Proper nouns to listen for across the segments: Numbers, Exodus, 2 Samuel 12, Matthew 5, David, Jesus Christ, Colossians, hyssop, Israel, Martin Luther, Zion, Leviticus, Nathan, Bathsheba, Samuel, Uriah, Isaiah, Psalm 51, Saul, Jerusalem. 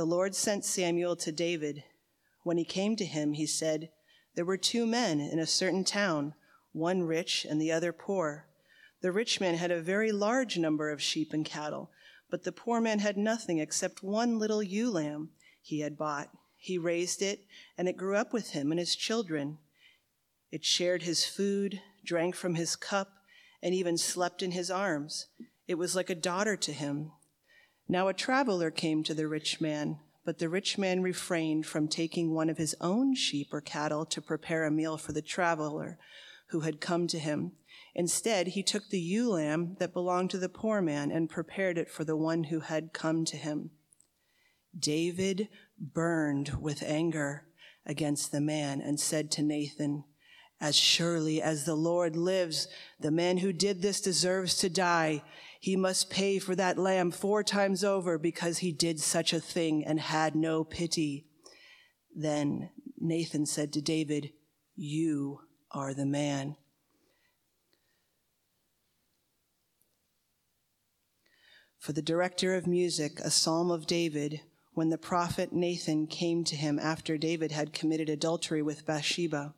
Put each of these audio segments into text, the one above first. the Lord sent Samuel to David. When he came to him, he said, "There were two men in a certain town, one rich and the other poor. The rich man had a very large number of sheep and cattle, but the poor man had nothing except one little ewe lamb he had bought. He raised it, and it grew up with him and his children. It shared his food, drank from his cup, and even slept in his arms. It was like a daughter to him. Now a traveler came to the rich man, but the rich man refrained from taking one of his own sheep or cattle to prepare a meal for the traveler who had come to him. Instead, he took the ewe lamb that belonged to the poor man and prepared it for the one who had come to him." David burned with anger against the man and said to Nathan, "As surely as the Lord lives, the man who did this deserves to die. He must pay for that lamb 4 times over because he did such a thing and had no pity." Then Nathan said to David, "You are the man." For the director of music, a psalm of David, when the prophet Nathan came to him after David had committed adultery with Bathsheba.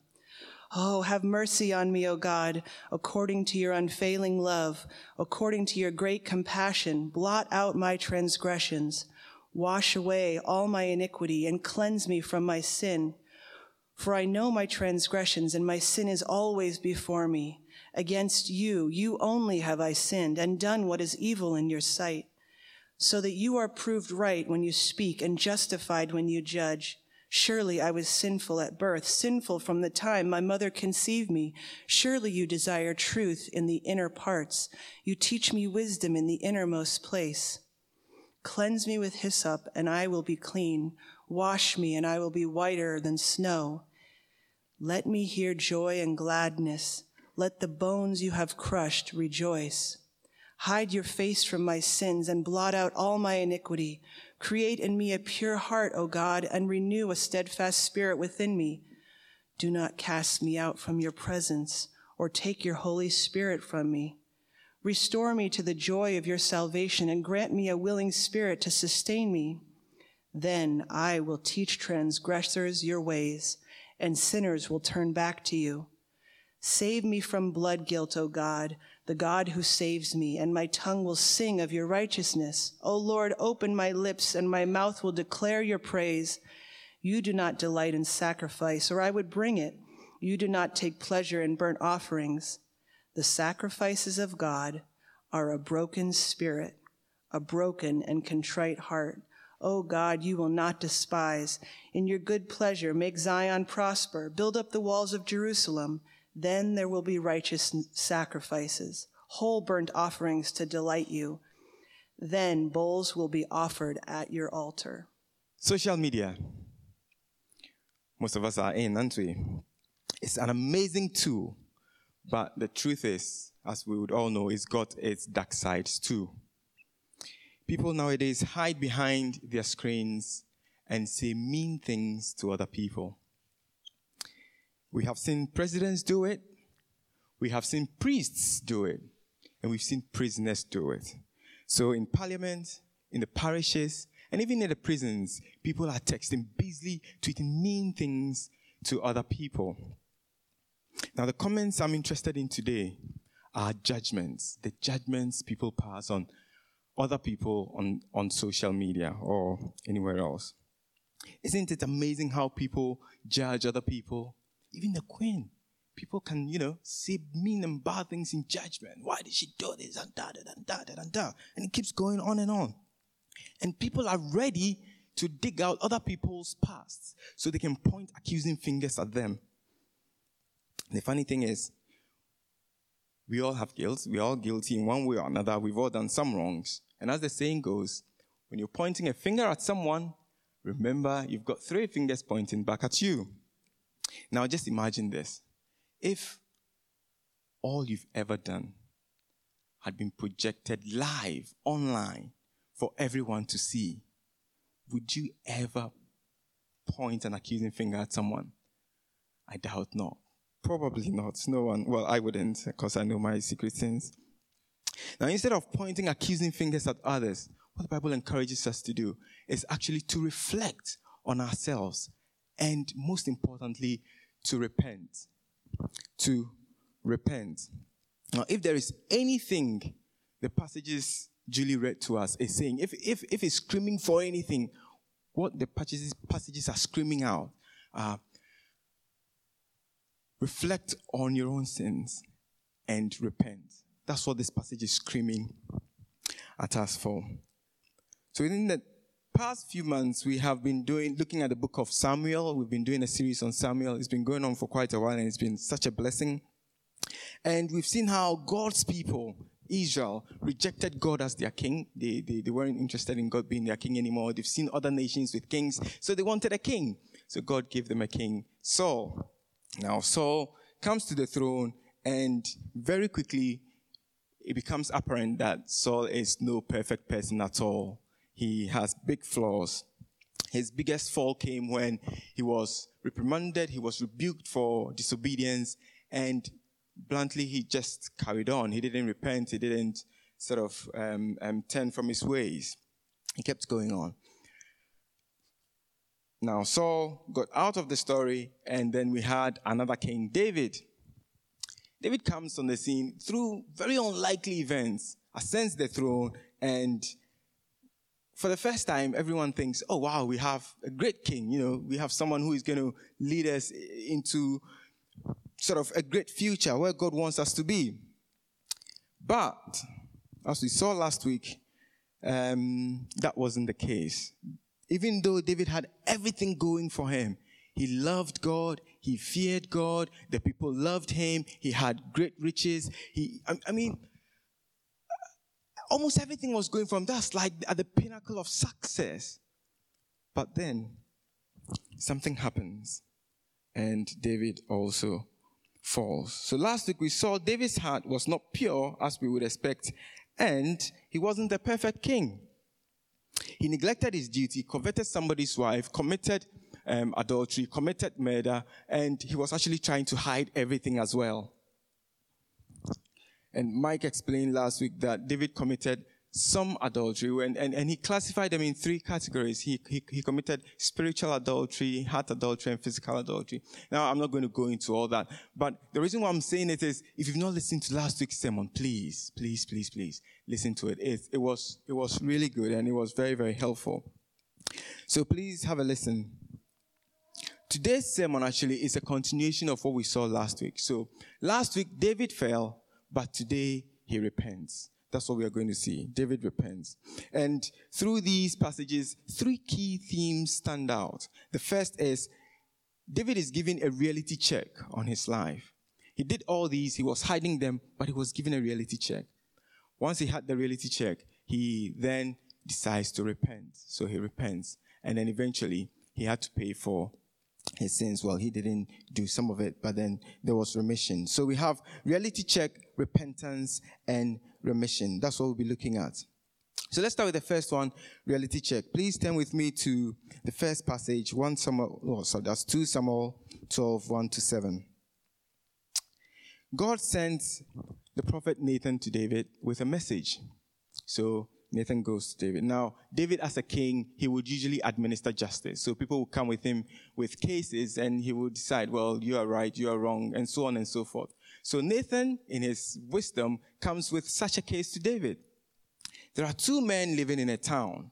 "Oh, have mercy on me, O God, according to your unfailing love, according to your great compassion, blot out my transgressions, wash away all my iniquity, and cleanse me from my sin. For I know my transgressions, and my sin is always before me. Against you, you only have I sinned, and done what is evil in your sight, so that you are proved right when you speak and justified when you judge. Surely I was sinful at birth, sinful from the time my mother conceived me. Surely you desire truth in the inner parts. You teach me wisdom in the innermost place. Cleanse me with hyssop, and I will be clean. Wash me, and I will be whiter than snow. Let me hear joy and gladness. Let the bones you have crushed rejoice. Hide your face from my sins and blot out all my iniquity. Create in me a pure heart, O God, and renew a steadfast spirit within me. Do not cast me out from your presence or take your Holy Spirit from me. Restore me to the joy of your salvation and grant me a willing spirit to sustain me. Then I will teach transgressors your ways, and sinners will turn back to you. Save me from blood guilt, O God, the God who saves me, and my tongue will sing of your righteousness. O Lord, open my lips, and my mouth will declare your praise. You do not delight in sacrifice, or I would bring it. You do not take pleasure in burnt offerings. The sacrifices of God are a broken spirit, a broken and contrite heart. O God, you will not despise. In your good pleasure, make Zion prosper. Build up the walls of Jerusalem. Then there will be righteous sacrifices, whole burnt offerings to delight you. Then bulls will be offered at your altar." Social media, most of us are in, aren't we? It's an amazing tool, but the truth is, as we would all know, it's got its dark sides too. People nowadays hide behind their screens and say mean things to other people. We have seen presidents do it, we have seen priests do it, and we've seen prisoners do it. So in parliament, in the parishes, and even in the prisons, people are texting, busily tweeting mean things to other people. Now the comments I'm interested in today are judgments, the judgments people pass on other people on social media or anywhere else. Isn't it amazing how people judge other people? Even the queen, people can, say mean and bad things in judgment. Why did she do this and that and that and that? And it keeps going on and on. And people are ready to dig out other people's pasts so they can point accusing fingers at them. The funny thing is, we all have guilt. We're all guilty in one way or another. We've all done some wrongs. And as the saying goes, when you're pointing a finger at someone, remember you've got 3 fingers pointing back at you. Now, just imagine this. If all you've ever done had been projected live, online, for everyone to see, would you ever point an accusing finger at someone? I doubt not. Probably not. No one. Well, I wouldn't, because I know my secret sins. Now, instead of pointing accusing fingers at others, what the Bible encourages us to do is actually to reflect on ourselves and, most importantly, to repent. To repent. Now, if there is anything the passages Julie read to us is saying, if it's screaming for anything, what the passages are screaming out, reflect on your own sins and repent. That's what this passage is screaming at us for. So within the past few months, we have been looking at the book of Samuel. We've been doing a series on Samuel. It's been going on for quite a while, and it's been such a blessing. And we've seen how God's people, Israel, rejected God as their king. They weren't interested in God being their king anymore. They've seen other nations with kings, so they wanted a king. So God gave them a king, Saul. Now Saul comes to the throne, and very quickly it becomes apparent that Saul is no perfect person at all. He has big flaws. His biggest fall came when he was reprimanded, he was rebuked for disobedience, and bluntly, he just carried on. He didn't repent. He didn't turn from his ways. He kept going on. Now, Saul got out of the story, and then we had another king, David. David comes on the scene through very unlikely events, ascends the throne, and for the first time, everyone thinks, oh, wow, we have a great king. You know, we have someone who is going to lead us into a great future where God wants us to be. But as we saw last week, that wasn't the case. Even though David had everything going for him, he loved God, he feared God, the people loved him, he had great riches. Almost everything was going for him. That's like at the pinnacle of success. But then something happens, and David also false. So last week we saw David's heart was not pure as we would expect, and he wasn't the perfect king. He neglected his duty, coveted somebody's wife, committed adultery, committed murder, and he was actually trying to hide everything as well. And Mike explained last week that David committed some adultery, and he classified them in three categories. He committed spiritual adultery, heart adultery, and physical adultery. Now, I'm not going to go into all that, but the reason why I'm saying it is, if you've not listened to last week's sermon, please listen to it. It was really good, and it was very, very helpful. So please have a listen. Today's sermon actually is a continuation of what we saw last week. So last week, David fell, but today he repents. That's what we are going to see. David repents. And through these passages, three key themes stand out. The first is, David is given a reality check on his life. He did all these, he was hiding them, but he was given a reality check. Once he had the reality check, he then decides to repent. So he repents. And then eventually, he had to pay for his sins. Well, he didn't do some of it, but then there was remission. So we have reality check, repentance, and remission. That's what we'll be looking at. So let's start with the first one, reality check. Please turn with me to the first passage, 2 Samuel 12, 1-7. God sends the prophet Nathan to David with a message. So Nathan goes to David. Now, David as a king, he would usually administer justice. So people would come with him with cases, and he would decide, well, you are right, you are wrong, and so on and so forth. So Nathan, in his wisdom, comes with such a case to David. There are two men living in a town.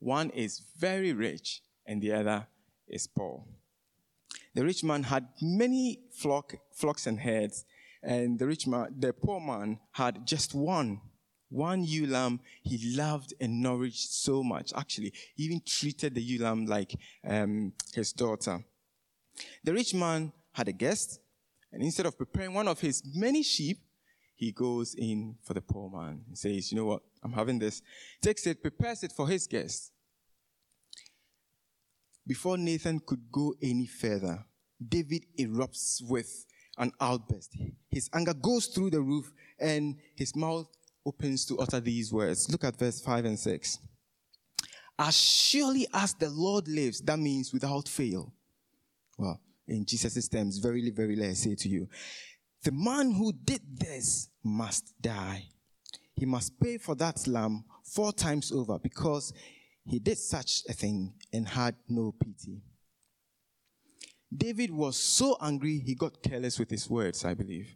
One is very rich, and the other is poor. The rich man had many flocks and herds, and the poor man had just one. One ewe lamb he loved and nourished so much. Actually, he even treated the ewe lamb like his daughter. The rich man had a guest, and instead of preparing one of his many sheep, he goes in for the poor man. He says, you know what, I'm having this. Takes it, prepares it for his guest. Before Nathan could go any further, David erupts with an outburst. His anger goes through the roof, and his mouth opens to utter these words. Look at verse 5 and 6. As surely as the Lord lives, that means without fail. Well, in Jesus' terms, verily, verily, I say to you, the man who did this must die. He must pay for that lamb four times over because he did such a thing and had no pity. David was so angry, he got careless with his words, I believe.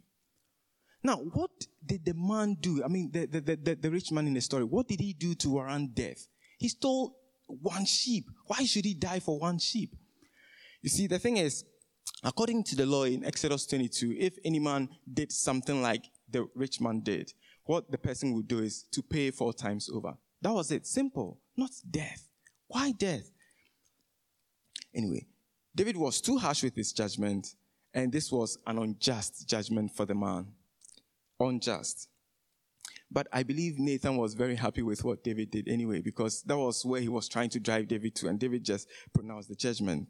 Now, what did the man do? I mean, the rich man in the story, what did he do to warrant death? He stole one sheep. Why should he die for one sheep? You see, the thing is, according to the law in Exodus 22, if any man did something like the rich man did, what the person would do is to pay four times over. That was it. Simple. Not death. Why death? Anyway, David was too harsh with his judgment, and this was an unjust judgment for the man. Unjust. But I believe Nathan was very happy with what David did anyway, because that was where he was trying to drive David to, and David just pronounced the judgment.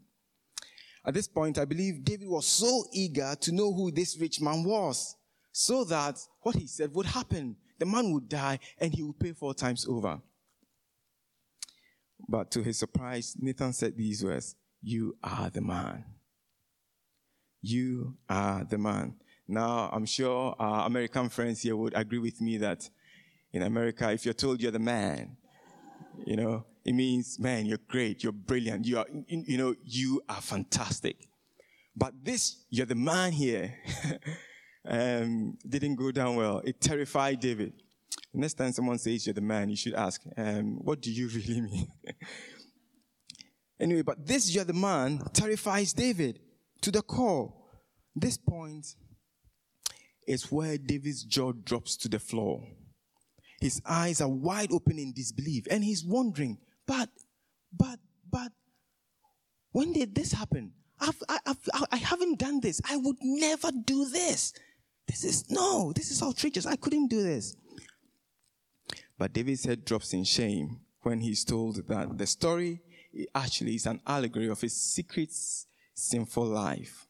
At this point, I believe David was so eager to know who this rich man was, so that what he said would happen. The man would die, and he would pay four times over. But to his surprise, Nathan said these words, "You are the man. You are the man." Now, I'm sure our American friends here would agree with me that in America, if you're told you're the man, you know, it means, man, you're great, you're brilliant, you are, you know, you are fantastic. But this, you're the man here, didn't go down well. It terrified David. The next time someone says you're the man, you should ask, what do you really mean? Anyway, but this, you're the man, terrifies David to the core. This point is where David's jaw drops to the floor. His eyes are wide open in disbelief, and he's wondering, but, when did this happen? I haven't done this. I would never do this. This is outrageous. I couldn't do this. But David's head drops in shame when he's told that the story actually is an allegory of his secret sinful life.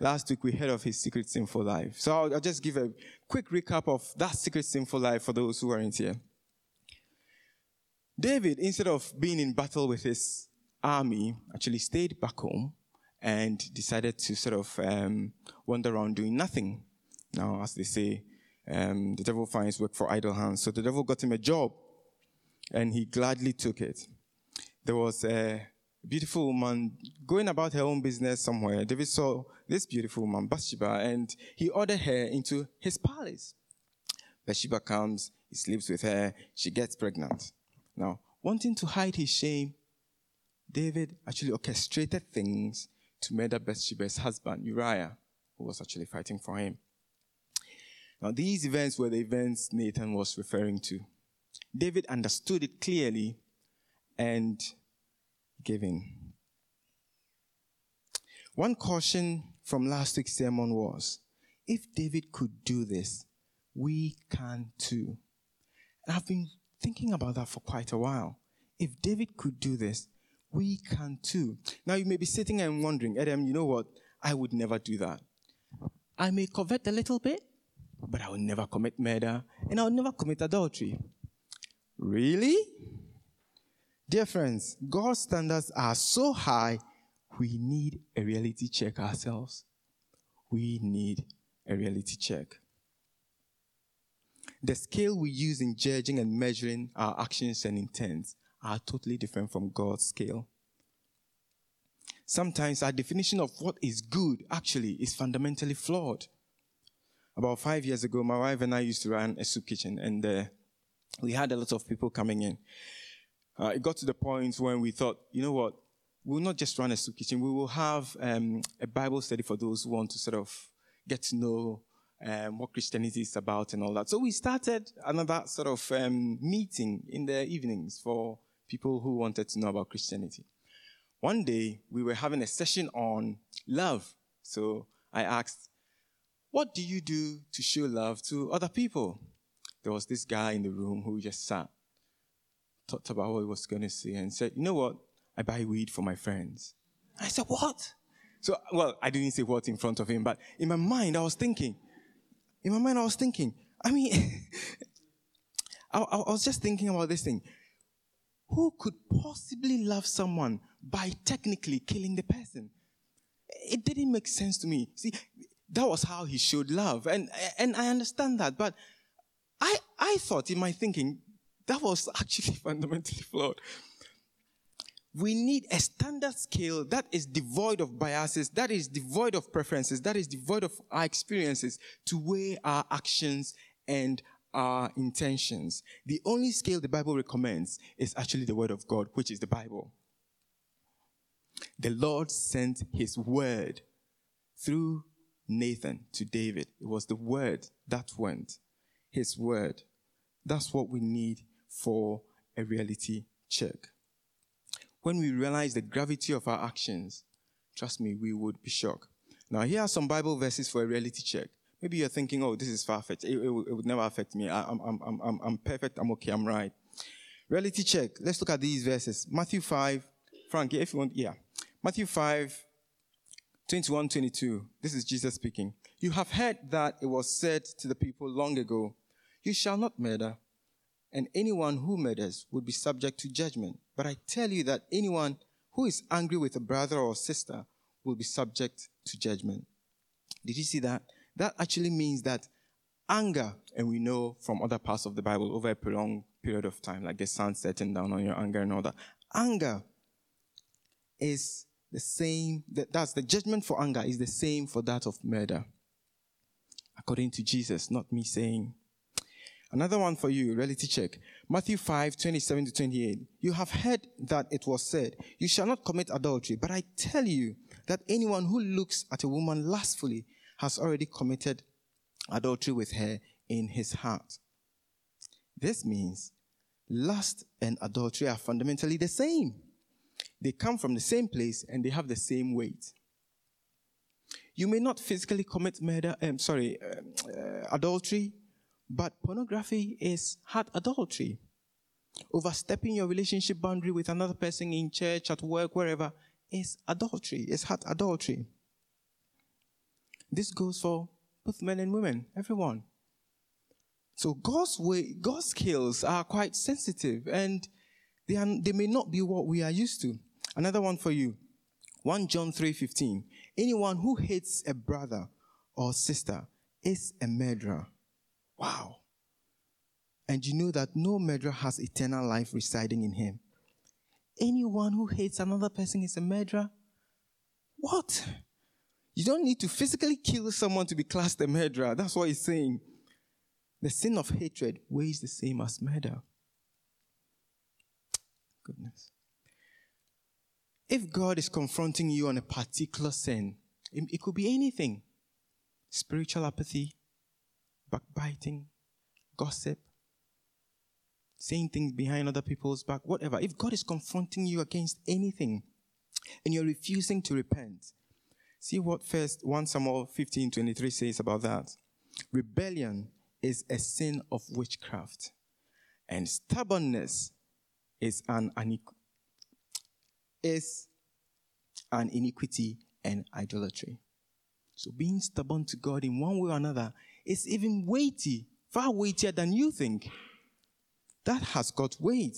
Last week, we heard of his secret sinful life. So I'll just give a quick recap of that secret sinful life for those who weren't here. David, instead of being in battle with his army, actually stayed back home and decided to sort of wander around doing nothing. Now, as they say, the devil finds work for idle hands. So the devil got him a job, and he gladly took it. There was a beautiful woman going about her own business somewhere. David saw this beautiful woman, Bathsheba, and he ordered her into his palace. Bathsheba comes, he sleeps with her, she gets pregnant. Now, wanting to hide his shame, David actually orchestrated things to murder Bathsheba's husband, Uriah, who was actually fighting for him. Now, these events were the events Nathan was referring to. David understood it clearly and giving. One caution from last week's sermon was, if David could do this, we can too. And I've been thinking about that for quite a while. If David could do this, we can too. Now you may be sitting and wondering, Adam, you know what? I would never do that. I may covet a little bit, but I would never commit murder, and I would never commit adultery. Really? Dear friends, God's standards are so high, we need a reality check ourselves. We need a reality check. The scale we use in judging and measuring our actions and intents are totally different from God's scale. Sometimes our definition of what is good actually is fundamentally flawed. About 5 years ago, my wife and I used to run a soup kitchen, and we had a lot of people coming in. It got to the point when we thought, you know what, we'll not just run a soup kitchen, we will have a Bible study for those who want to sort of get to know what Christianity is about and all that. So we started another sort of meeting in the evenings for people who wanted to know about Christianity. One day, we were having a session on love. So I asked, what do you do to show love to other people? There was this guy in the room who just sat, thought about what he was going to say, and said, you know what, I buy weed for my friends. I said, what? So, well, I didn't say what in front of him, but in my mind, I was thinking. I mean, I was just thinking about this thing. Who could possibly love someone by technically killing the person? It didn't make sense to me. See, that was how he showed love, and I understand that, but I thought in my thinking, That was actually fundamentally flawed. We need a standard scale that is devoid of biases, that is devoid of preferences, that is devoid of our experiences to weigh our actions and our intentions. The only scale the Bible recommends is actually the Word of God, which is the Bible. The Lord sent his word through Nathan to David. It was the word that went, his word. That's what we need for a reality check. When we realize the gravity of our actions, trust me, we would be shocked. Now, here are some Bible verses for a reality check. Maybe you're thinking, oh, this is far-fetched. It would never affect me. I'm perfect. I'm okay. I'm right. Reality check. Let's look at these verses. Matthew 5. Frank, if you want, yeah. Matthew 5, 21, 22. This is Jesus speaking. You have heard that it was said to the people long ago, you shall not murder, and anyone who murders would be subject to judgment. But I tell you that anyone who is angry with a brother or sister will be subject to judgment. Did you see that? That actually means that anger, and we know from other parts of the Bible over a prolonged period of time, like the sun setting down on your anger and all that. Anger is the same, that's the judgment for anger is the same for that of murder. According to Jesus, not me saying. Another one for you, reality check. Matthew 5, 27 to 28. You have heard that it was said, you shall not commit adultery, but I tell you that anyone who looks at a woman lustfully has already committed adultery with her in his heart. This means lust and adultery are fundamentally the same. They come from the same place and they have the same weight. You may not physically commit adultery, but pornography is heart adultery. Overstepping your relationship boundary with another person in church, at work, wherever, is adultery, is heart adultery. This goes for both men and women, everyone. So God's skills are quite sensitive and they may not be what we are used to. Another one for you, 1 John 3:15. Anyone who hates a brother or sister is a murderer. Wow. And you know that no murderer has eternal life residing in him. Anyone who hates another person is a murderer? What? You don't need to physically kill someone to be classed a murderer. That's what he's saying. The sin of hatred weighs the same as murder. Goodness. If God is confronting you on a particular sin, it could be anything. Spiritual apathy, backbiting, gossip, saying things behind other people's back, whatever. If God is confronting you against anything and you're refusing to repent, see what first 1 Samuel 15:23 says about that. Rebellion is a sin of witchcraft, and stubbornness is an iniquity and idolatry. So being stubborn to God in one way or another is even weighty, far weightier than you think. That has got weight.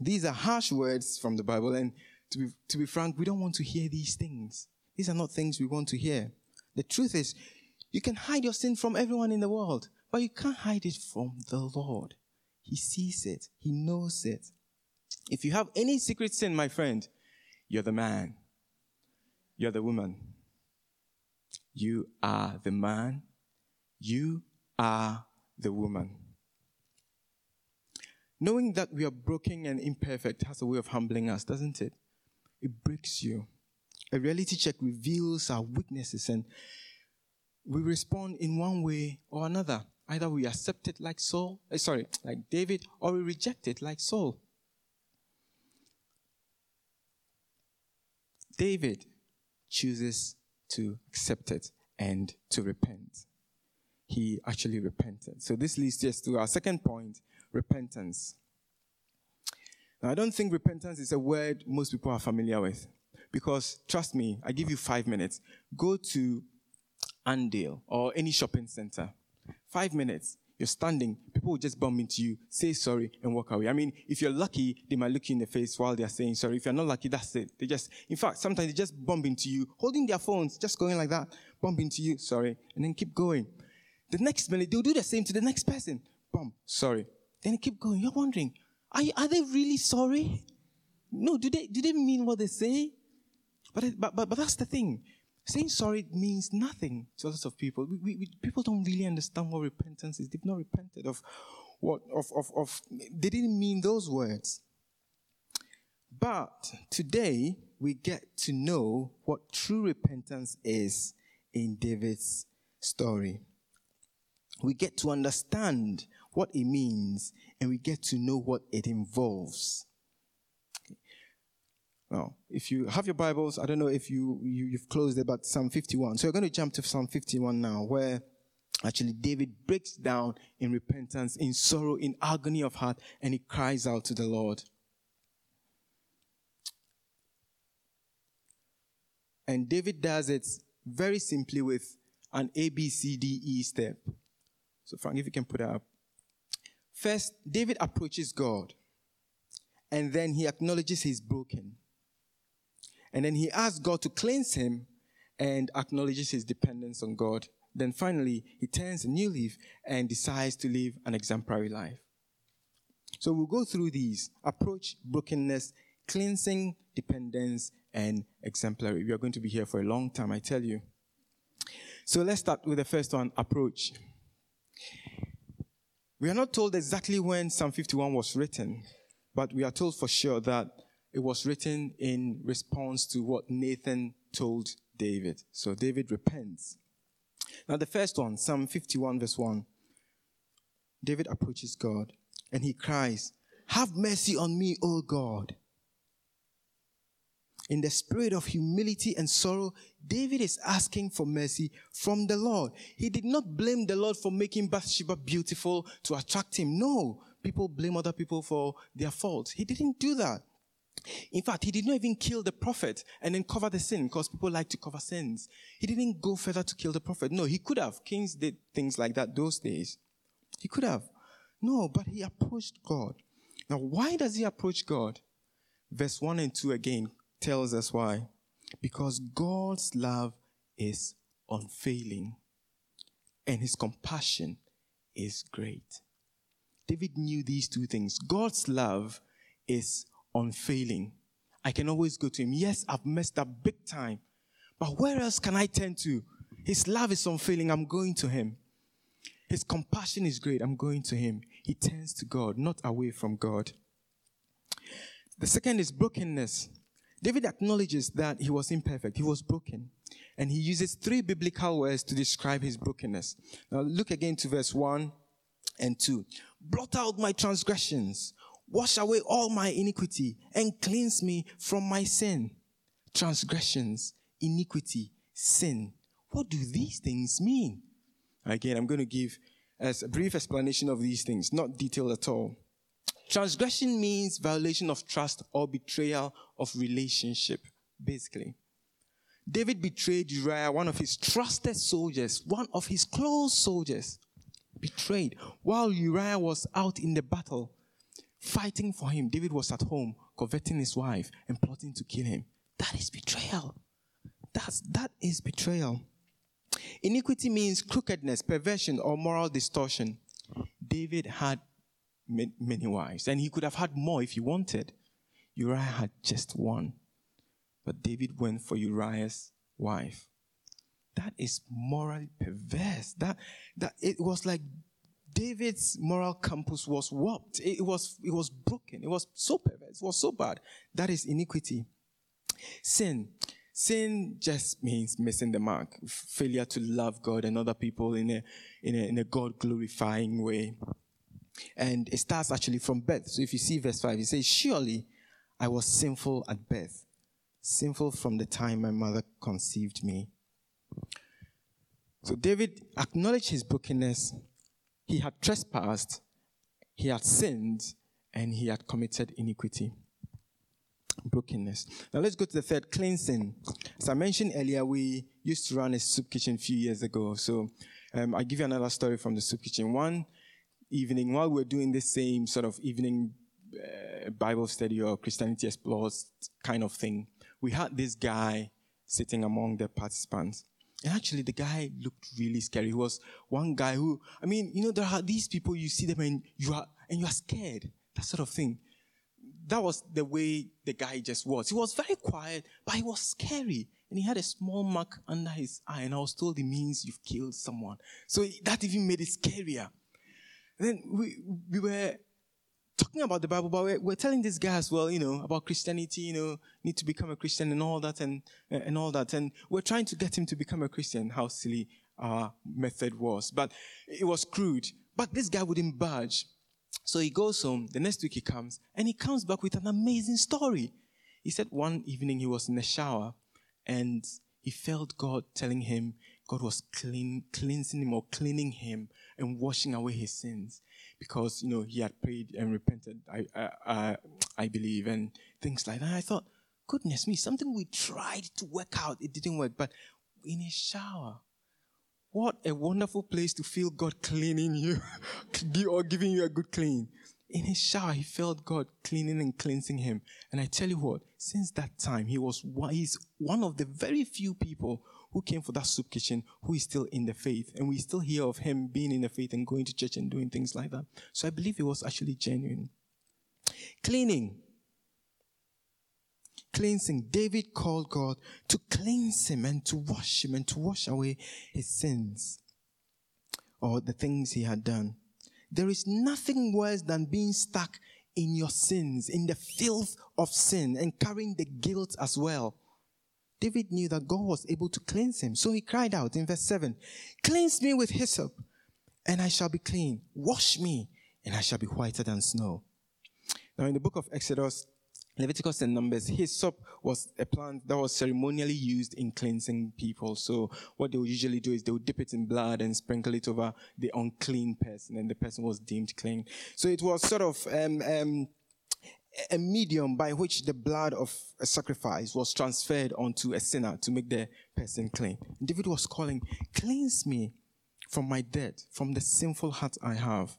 These are harsh words from the Bible, and to be frank, we don't want to hear these things. These are not things we want to hear. The truth is, you can hide your sin from everyone in the world, but you can't hide it from the Lord. He sees it. He knows it. If you have any secret sin, my friend, you're the man. You're the woman. You are the man. You are the woman. Knowing that we are broken and imperfect has a way of humbling us, doesn't it? It breaks you. A reality check reveals our weaknesses, and we respond in one way or another. Either we accept it like David, or we reject it like Saul. David chooses to accept it and to repent. He actually repented. So this leads us to our second point, repentance. Now, I don't think repentance is a word most people are familiar with, because, trust me, I give you 5 minutes. Go to Andale or any shopping center. 5 minutes, you're standing, people will just bump into you, say sorry, and walk away. I mean, if you're lucky, they might look you in the face while they're saying sorry. If you're not lucky, that's it. Sometimes they just bump into you, holding their phones, just going like that, bump into you, sorry, and then keep going. The next minute, they'll do the same to the next person. Boom, sorry. Then keep going. You're wondering, are they really sorry? No, do they mean what they say? But that's the thing. Saying sorry means nothing to lots of people. People don't really understand what repentance is. They've not repented of what of. They didn't mean those words. But today we get to know what true repentance is in David's story. We get to understand what it means, and we get to know what it involves. Now, if you have your Bibles, I don't know if you've closed it, but Psalm 51. So we're going to jump to Psalm 51 now, where actually David breaks down in repentance, in sorrow, in agony of heart, and he cries out to the Lord. And David does it very simply with an A, B, C, D, E step. So Frank, if you can put that up. First, David approaches God, and then he acknowledges he's broken. And then he asks God to cleanse him and acknowledges his dependence on God. Then finally, he turns a new leaf and decides to live an exemplary life. So we'll go through these: approach, brokenness, cleansing, dependence, and exemplary. We are going to be here for a long time, I tell you. So let's start with the first one, approach. We are not told exactly when Psalm 51 was written, but we are told for sure that it was written in response to what Nathan told David. So David repents. Now the first one, Psalm 51 verse 1. David approaches God and he cries, "Have mercy on me, O God." In the spirit of humility and sorrow, David is asking for mercy from the Lord. He did not blame the Lord for making Bathsheba beautiful to attract him. No, people blame other people for their faults. He didn't do that. In fact, he did not even kill the prophet and then cover the sin, because people like to cover sins. He didn't go further to kill the prophet. No, he could have. Kings did things like that those days. He could have. No, but he approached God. Now, why does he approach God? Verse 1 and 2 again tells us why. Because God's love is unfailing and his compassion is great. David knew these two things. God's love is unfailing. I can always go to him. Yes, I've messed up big time, but where else can I turn to? His love is unfailing. I'm going to him. His compassion is great. I'm going to him. He turns to God, not away from God. The second is brokenness. David acknowledges that he was imperfect. He was broken. And he uses three biblical words to describe his brokenness. Now look again to verse 1 and 2. Blot out my transgressions. Wash away all my iniquity and cleanse me from my sin. Transgressions, iniquity, sin. What do these things mean? Again, I'm going to give us a brief explanation of these things, not detailed at all. Transgression means violation of trust or betrayal of relationship, basically. David betrayed Uriah, one of his trusted soldiers, one of his close soldiers. Betrayed while Uriah was out in the battle. Fighting for him, David was at home, coveting his wife and plotting to kill him. That is betrayal. That is betrayal. Iniquity means crookedness, perversion, or moral distortion. David had many wives, and he could have had more if he wanted. Uriah had just one. But David went for Uriah's wife. That is morally perverse. That it was like David's moral compass was warped. It was broken. It was so perverse. It was so bad. That is iniquity. Sin just means missing the mark. Failure to love God and other people in a God-glorifying way. And it starts actually from birth. So if you see verse 5, it says, "Surely I was sinful at birth, sinful from the time my mother conceived me." So David acknowledged his brokenness. He had trespassed, he had sinned, and he had committed iniquity. Brokenness. Now let's go to the third, cleansing. As I mentioned earlier, we used to run a soup kitchen a few years ago. So I'll give you another story from the soup kitchen. One evening, while we were doing this same sort of evening Bible study or Christianity Explores kind of thing, we had this guy sitting among the participants. And actually, the guy looked really scary. He was one guy who, I mean, you know, there are these people, you see them and you are scared. That sort of thing. That was the way the guy just was. He was very quiet, but he was scary. And he had a small mark under his eye. And I was told it means you've killed someone. So that even made it scarier. And then we were talking about the Bible, but we're telling this guy as well, you know, about Christianity, you know, need to become a Christian and all that and all that. And we're trying to get him to become a Christian, how silly our method was. But it was crude. But this guy wouldn't budge. So he goes home. The next week he comes, and he comes back with an amazing story. He said one evening he was in the shower, and he felt God telling him, God was cleansing him or cleaning him and washing away his sins. Because, you know, he had prayed and repented, I believe, and things like that. And I thought, goodness me, something we tried to work out, it didn't work. But in a shower, what a wonderful place to feel God cleaning you or giving you a good clean. In his shower, he felt God cleaning and cleansing him. And I tell you what, since that time, he's one of the very few people who came for that soup kitchen, who is still in the faith. And we still hear of him being in the faith and going to church and doing things like that. So I believe it was actually genuine. Cleaning. Cleansing. David called God to cleanse him and to wash him and to wash away his sins or the things he had done. There is nothing worse than being stuck in your sins, in the filth of sin, and carrying the guilt as well. David knew that God was able to cleanse him. So he cried out in verse 7, "Cleanse me with hyssop, and I shall be clean. Wash me, and I shall be whiter than snow." Now in the book of Exodus, Leviticus, and Numbers, hyssop was a plant that was ceremonially used in cleansing people. So what they would usually do is they would dip it in blood and sprinkle it over the unclean person, and the person was deemed clean. So it was sort of a medium by which the blood of a sacrifice was transferred onto a sinner to make the person clean. David was calling, "Cleanse me from my debt, from the sinful heart I have."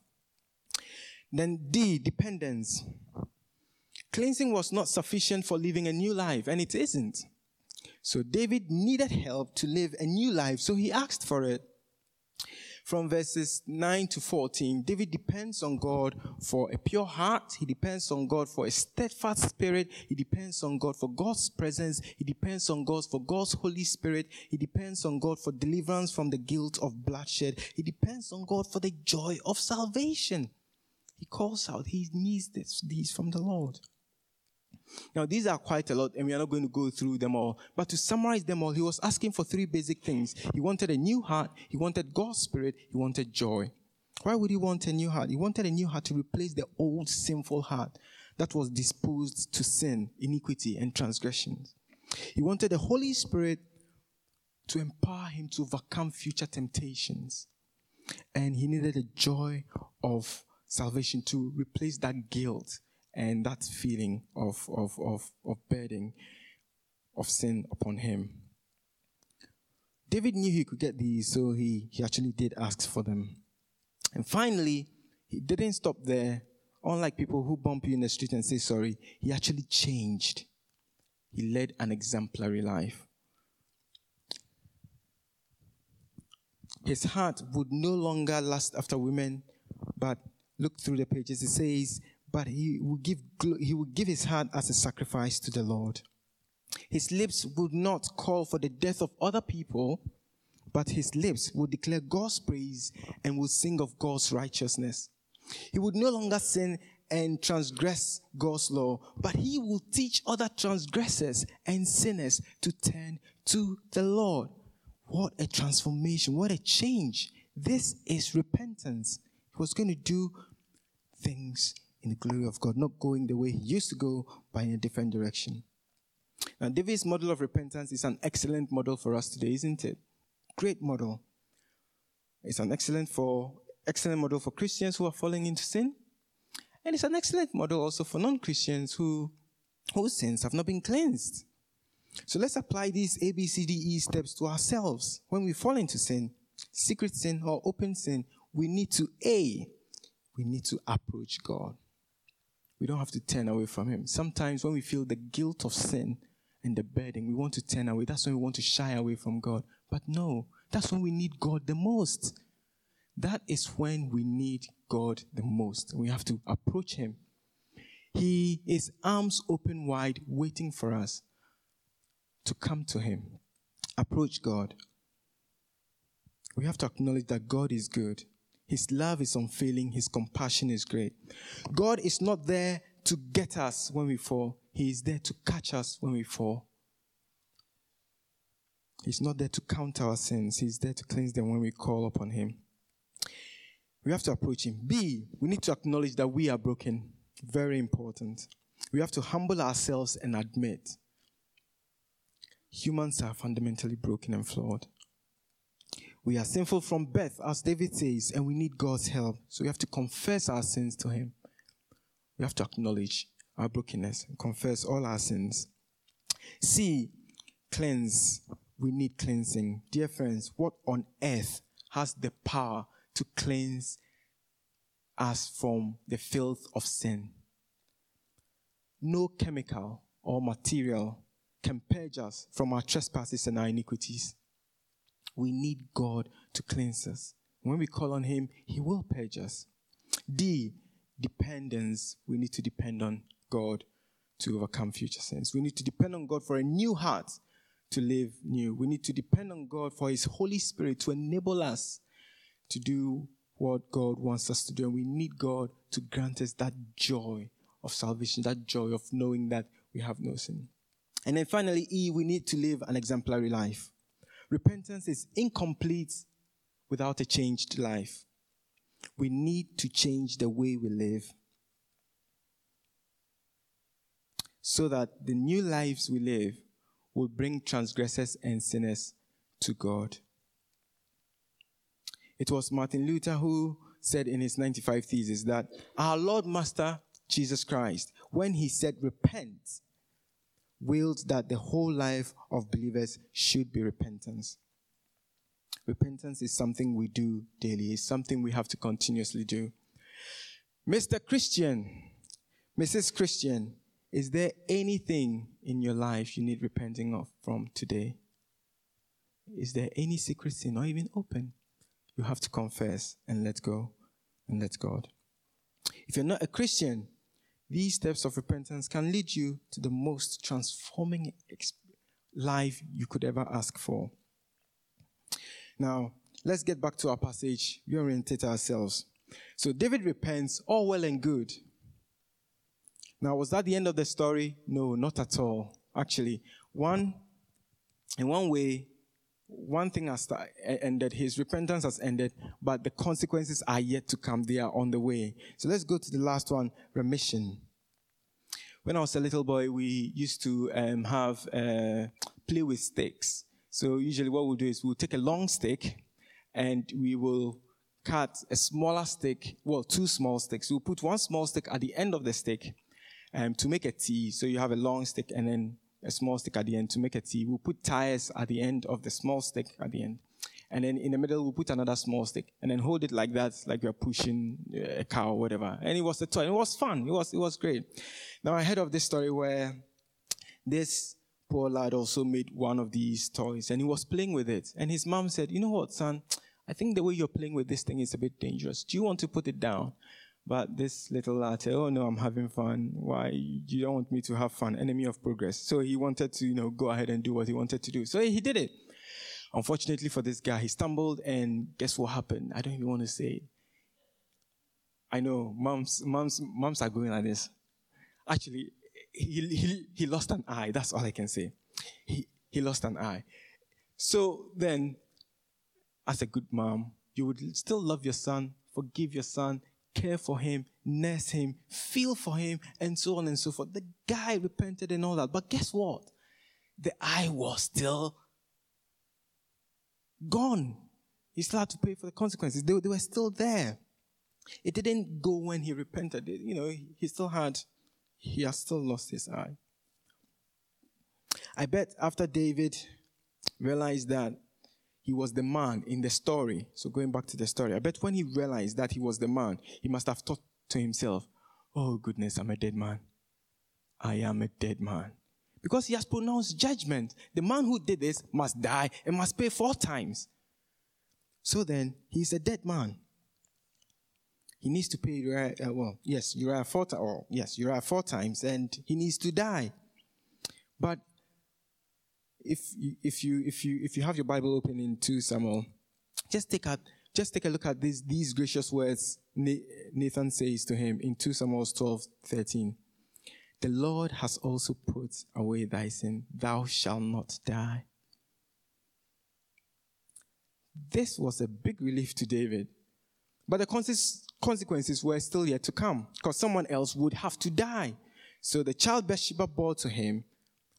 Then D, dependence. Cleansing was not sufficient for living a new life, and it isn't. So David needed help to live a new life, so he asked for it. From verses 9 to 14, David depends on God for a pure heart. He depends on God for a steadfast spirit. He depends on God for God's presence. He depends on God for God's Holy Spirit. He depends on God for deliverance from the guilt of bloodshed. He depends on God for the joy of salvation. He calls out, he needs these from the Lord. Now, these are quite a lot, and we are not going to go through them all. But to summarize them all, he was asking for three basic things. He wanted a new heart. He wanted God's Spirit. He wanted joy. Why would he want a new heart? He wanted a new heart to replace the old sinful heart that was disposed to sin, iniquity, and transgressions. He wanted the Holy Spirit to empower him to overcome future temptations. And he needed the joy of salvation to replace that guilt and that feeling of burden of sin upon him. David knew he could get these, so he actually did ask for them. And finally, he didn't stop there. Unlike people who bump you in the street and say sorry, he actually changed. He led an exemplary life. His heart would no longer lust after women, but look through the pages, it says, but he would give his heart as a sacrifice to the Lord. His lips would not call for the death of other people, but his lips would declare God's praise and would sing of God's righteousness. He would no longer sin and transgress God's law, but he will teach other transgressors and sinners to turn to the Lord. What a transformation, what a change. This is repentance. He was going to do things in the glory of God, not going the way he used to go, but in a different direction. Now, David's model of repentance is an excellent model for us today, isn't it? Great model. It's an excellent model for Christians who are falling into sin. And it's an excellent model also for non-Christians whose sins have not been cleansed. So let's apply these A, B, C, D, E steps to ourselves. When we fall into sin, secret sin or open sin, we need to A, we need to approach God. We don't have to turn away from him. Sometimes when we feel the guilt of sin and the burden. We want to turn away. That's when we want to shy away from God. But no, that's when we need God the most. That is when we need God the most. We have to approach him. He is arms open wide, waiting for us to come to him. Approach God. We have to acknowledge that God is good. His love is unfailing. His compassion is great. God is not there to get us when we fall. He is there to catch us when we fall. He's not there to count our sins. He's there to cleanse them when we call upon him. We have to approach him. B, we need to acknowledge that we are broken. Very important. We have to humble ourselves and admit humans are fundamentally broken and flawed. We are sinful from birth, as David says, and we need God's help. So we have to confess our sins to him. We have to acknowledge our brokenness and confess all our sins. C, cleanse. We need cleansing. Dear friends, what on earth has the power to cleanse us from the filth of sin? No chemical or material can purge us from our trespasses and our iniquities. We need God to cleanse us. When we call on him, he will purge us. D, dependence. We need to depend on God to overcome future sins. We need to depend on God for a new heart to live new. We need to depend on God for his Holy Spirit to enable us to do what God wants us to do. And we need God to grant us that joy of salvation, that joy of knowing that we have no sin. And then finally, E, we need to live an exemplary life. Repentance is incomplete without a changed life. We need to change the way we live so that the new lives we live will bring transgressors and sinners to God. It was Martin Luther who said in his 95 Theses that our Lord Master Jesus Christ, when he said repent, willed that the whole life of believers should be repentance. Repentance is something we do daily. It's something we have to continuously do. Mr. Christian, Mrs. Christian, is there anything in your life you need repenting of from today? Is there any secret sin or even open? You have to confess and let go and let God. If you're not a Christian, these steps of repentance can lead you to the most transforming life you could ever ask for. Now, let's get back to our passage. We orientate ourselves. So David repents, all well and good. Now, was that the end of the story? No, not at all. Actually, one thing has ended, his repentance has ended, but the consequences are yet to come. They are on the way. So let's go to the last one, remission. When I was a little boy, we used to play with sticks. So usually what we'll do is we'll take a long stick and we will cut a smaller stick, well, two small sticks. We'll put one small stick at the end of the stick to make a T. So you have a long stick and then a small stick at the end to make a T. We'll put tires at the end of the small stick at the end. And then in the middle, we'll put another small stick and then hold it like that, like you're pushing a car or whatever. And it was a toy. It was fun. It was great. Now, I heard of this story where this poor lad also made one of these toys and he was playing with it. And his mom said, "You know what, son? I think the way you're playing with this thing is a bit dangerous. Do you want to put it down?" But this little lad said, "Oh no, I'm having fun. Why? You don't want me to have fun. Enemy of progress." So he wanted to, go ahead and do what he wanted to do. So he did it. Unfortunately for this guy, he stumbled and guess what happened? I don't even want to say it. I know, moms are going like this. Actually, he lost an eye. That's all I can say. He lost an eye. So then, as a good mom, you would still love your son, forgive your son, care for him, nurse him, feel for him, and so on and so forth. The guy repented and all that. But guess what? The eye was still gone. He still had to pay for the consequences. They were still there. It didn't go when he repented. He has still lost his eye. I bet after David realized that he was the man in the story. So going back to the story, I bet when he realized that he was the man, he must have thought to himself, "Oh goodness, I'm a dead man. I am a dead man." because he has pronounced judgment. The man who did this must die and must pay 4 times. So then, he's a dead man. He needs to pay Uriah 4 times, and he needs to die. But if you have your Bible open in 2 Samuel, just take a look at these gracious words Nathan says to him in 2 Samuel 12:13. The Lord has also put away thy sin; thou shalt not die. This was a big relief to David. But the consequences were still yet to come, because someone else would have to die. So the child Bathsheba bore to him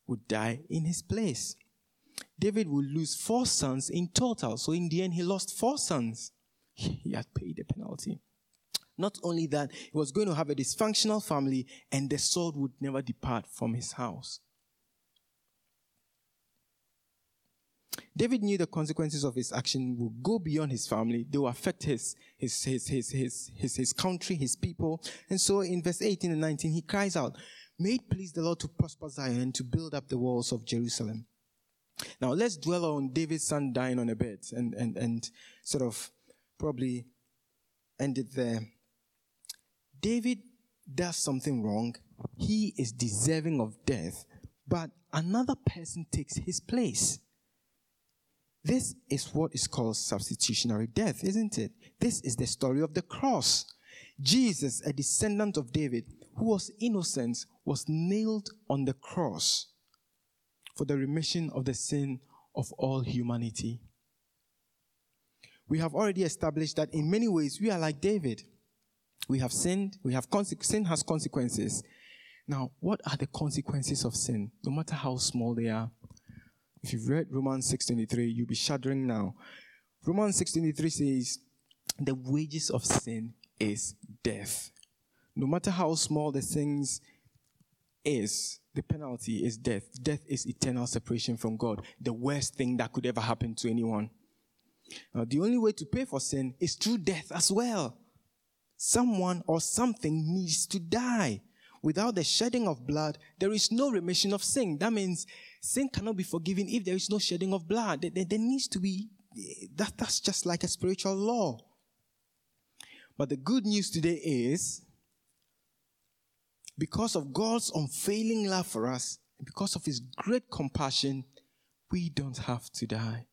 would die in his place. David would lose 4 sons in total. So in the end, he lost 4 sons. He had paid the penalty. Not only that, he was going to have a dysfunctional family, and the sword would never depart from his house. David knew the consequences of his action would go beyond his family. They will affect his country, his people. And so in verse 18 and 19, he cries out, "May it please the Lord to prosper Zion and to build up the walls of Jerusalem." Now let's dwell on David's son dying on a bed and sort of probably end it there. David does something wrong. He is deserving of death, but another person takes his place. This is what is called substitutionary death, isn't it? This is the story of the cross. Jesus, a descendant of David, who was innocent, was nailed on the cross for the remission of the sin of all humanity. We have already established that in many ways we are like David. We have sinned. Sin has consequences. Now, what are the consequences of sin, no matter how small they are? If you've read Romans 6:23, you'll be shuddering now. Romans 6:23 says, the wages of sin is death. No matter how small the sins is, the penalty is death. Death is eternal separation from God, the worst thing that could ever happen to anyone. Now, the only way to pay for sin is through death as well. Someone or something needs to die. Without the shedding of blood, there is no remission of sin. That means sin cannot be forgiven if there is no shedding of blood. There needs to be, that's just like a spiritual law. But the good news today is, because of God's unfailing love for us, and because of his great compassion, we don't have to die.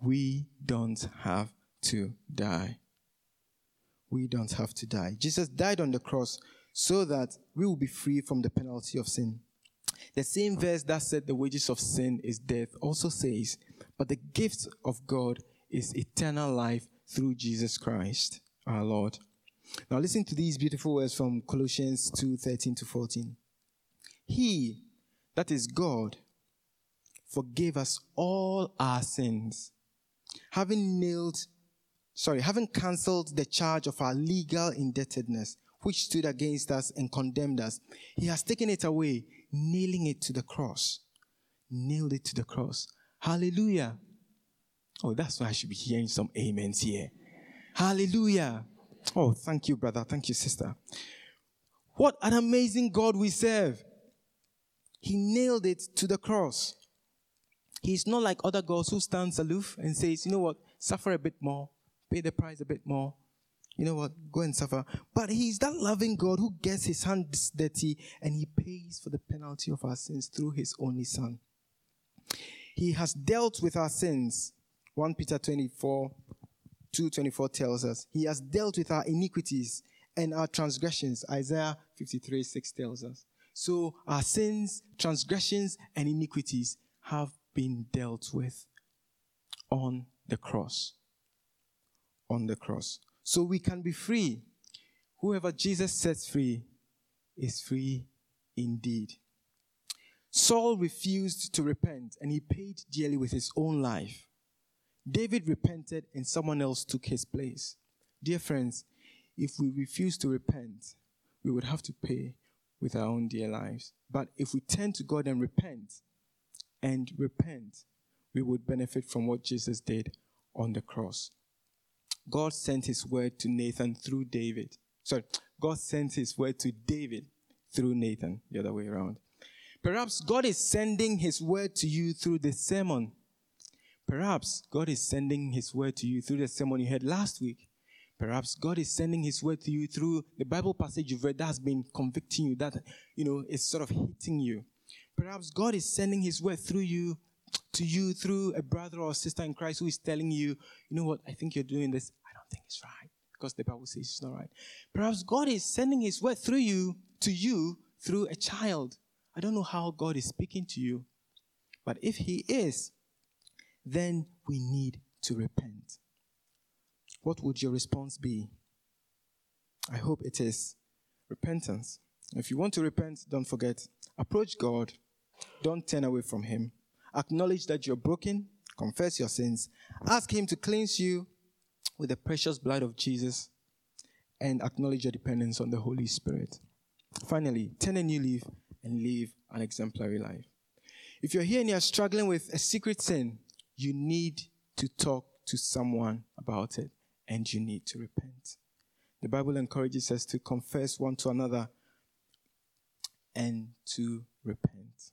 We don't have to die. We don't have to die. Jesus died on the cross so that we will be free from the penalty of sin. The same verse that said the wages of sin is death also says, but the gift of God is eternal life through Jesus Christ, our Lord. Now listen to these beautiful words from Colossians 2:13-14. He, that is God, forgave us all our sins, having cancelled the charge of our legal indebtedness, which stood against us and condemned us. He has taken it away, nailed it to the cross. Hallelujah. Oh, that's why I should be hearing some amens here. Hallelujah. Oh, thank you, brother. Thank you, sister. What an amazing God we serve. He nailed it to the cross. He is not like other gods who stands aloof and says, you know what, suffer a bit more, pay the price a bit more. You know what? Go and suffer. But he's that loving God who gets his hands dirty and he pays for the penalty of our sins through his only son. He has dealt with our sins. 1 Peter 2:24 tells us. He has dealt with our iniquities and our transgressions. Isaiah 53:6 tells us. So our sins, transgressions, and iniquities have been dealt with on the cross. On the cross. So we can be free. Whoever Jesus sets free is free indeed. Saul refused to repent and he paid dearly with his own life. David repented and someone else took his place. Dear friends, if we refuse to repent, we would have to pay with our own dear lives. But if we turn to God and repent, we would benefit from what Jesus did on the cross. God sent his word to Nathan through David. God sent his word to David through Nathan, the other way around. Perhaps God is sending his word to you through this sermon. Perhaps God is sending his word to you through the sermon you heard last week. Perhaps God is sending his word to you through the Bible passage you've read that has been convicting you, that, you know, is sort of hitting you. Perhaps God is sending his word through you, to you through a brother or sister in Christ who is telling you, you know what, I think you're doing this. I don't think it's right because the Bible says it's not right. Perhaps God is sending his word through you, to you, through a child. I don't know how God is speaking to you, but if he is, then we need to repent. What would your response be? I hope it is repentance. If you want to repent, don't forget. Approach God. Don't turn away from him. Acknowledge that you're broken. Confess your sins. Ask him to cleanse you with the precious blood of Jesus. And acknowledge your dependence on the Holy Spirit. Finally, turn a new leaf and live an exemplary life. If you're here and you're struggling with a secret sin, you need to talk to someone about it. And you need to repent. The Bible encourages us to confess one to another and to repent.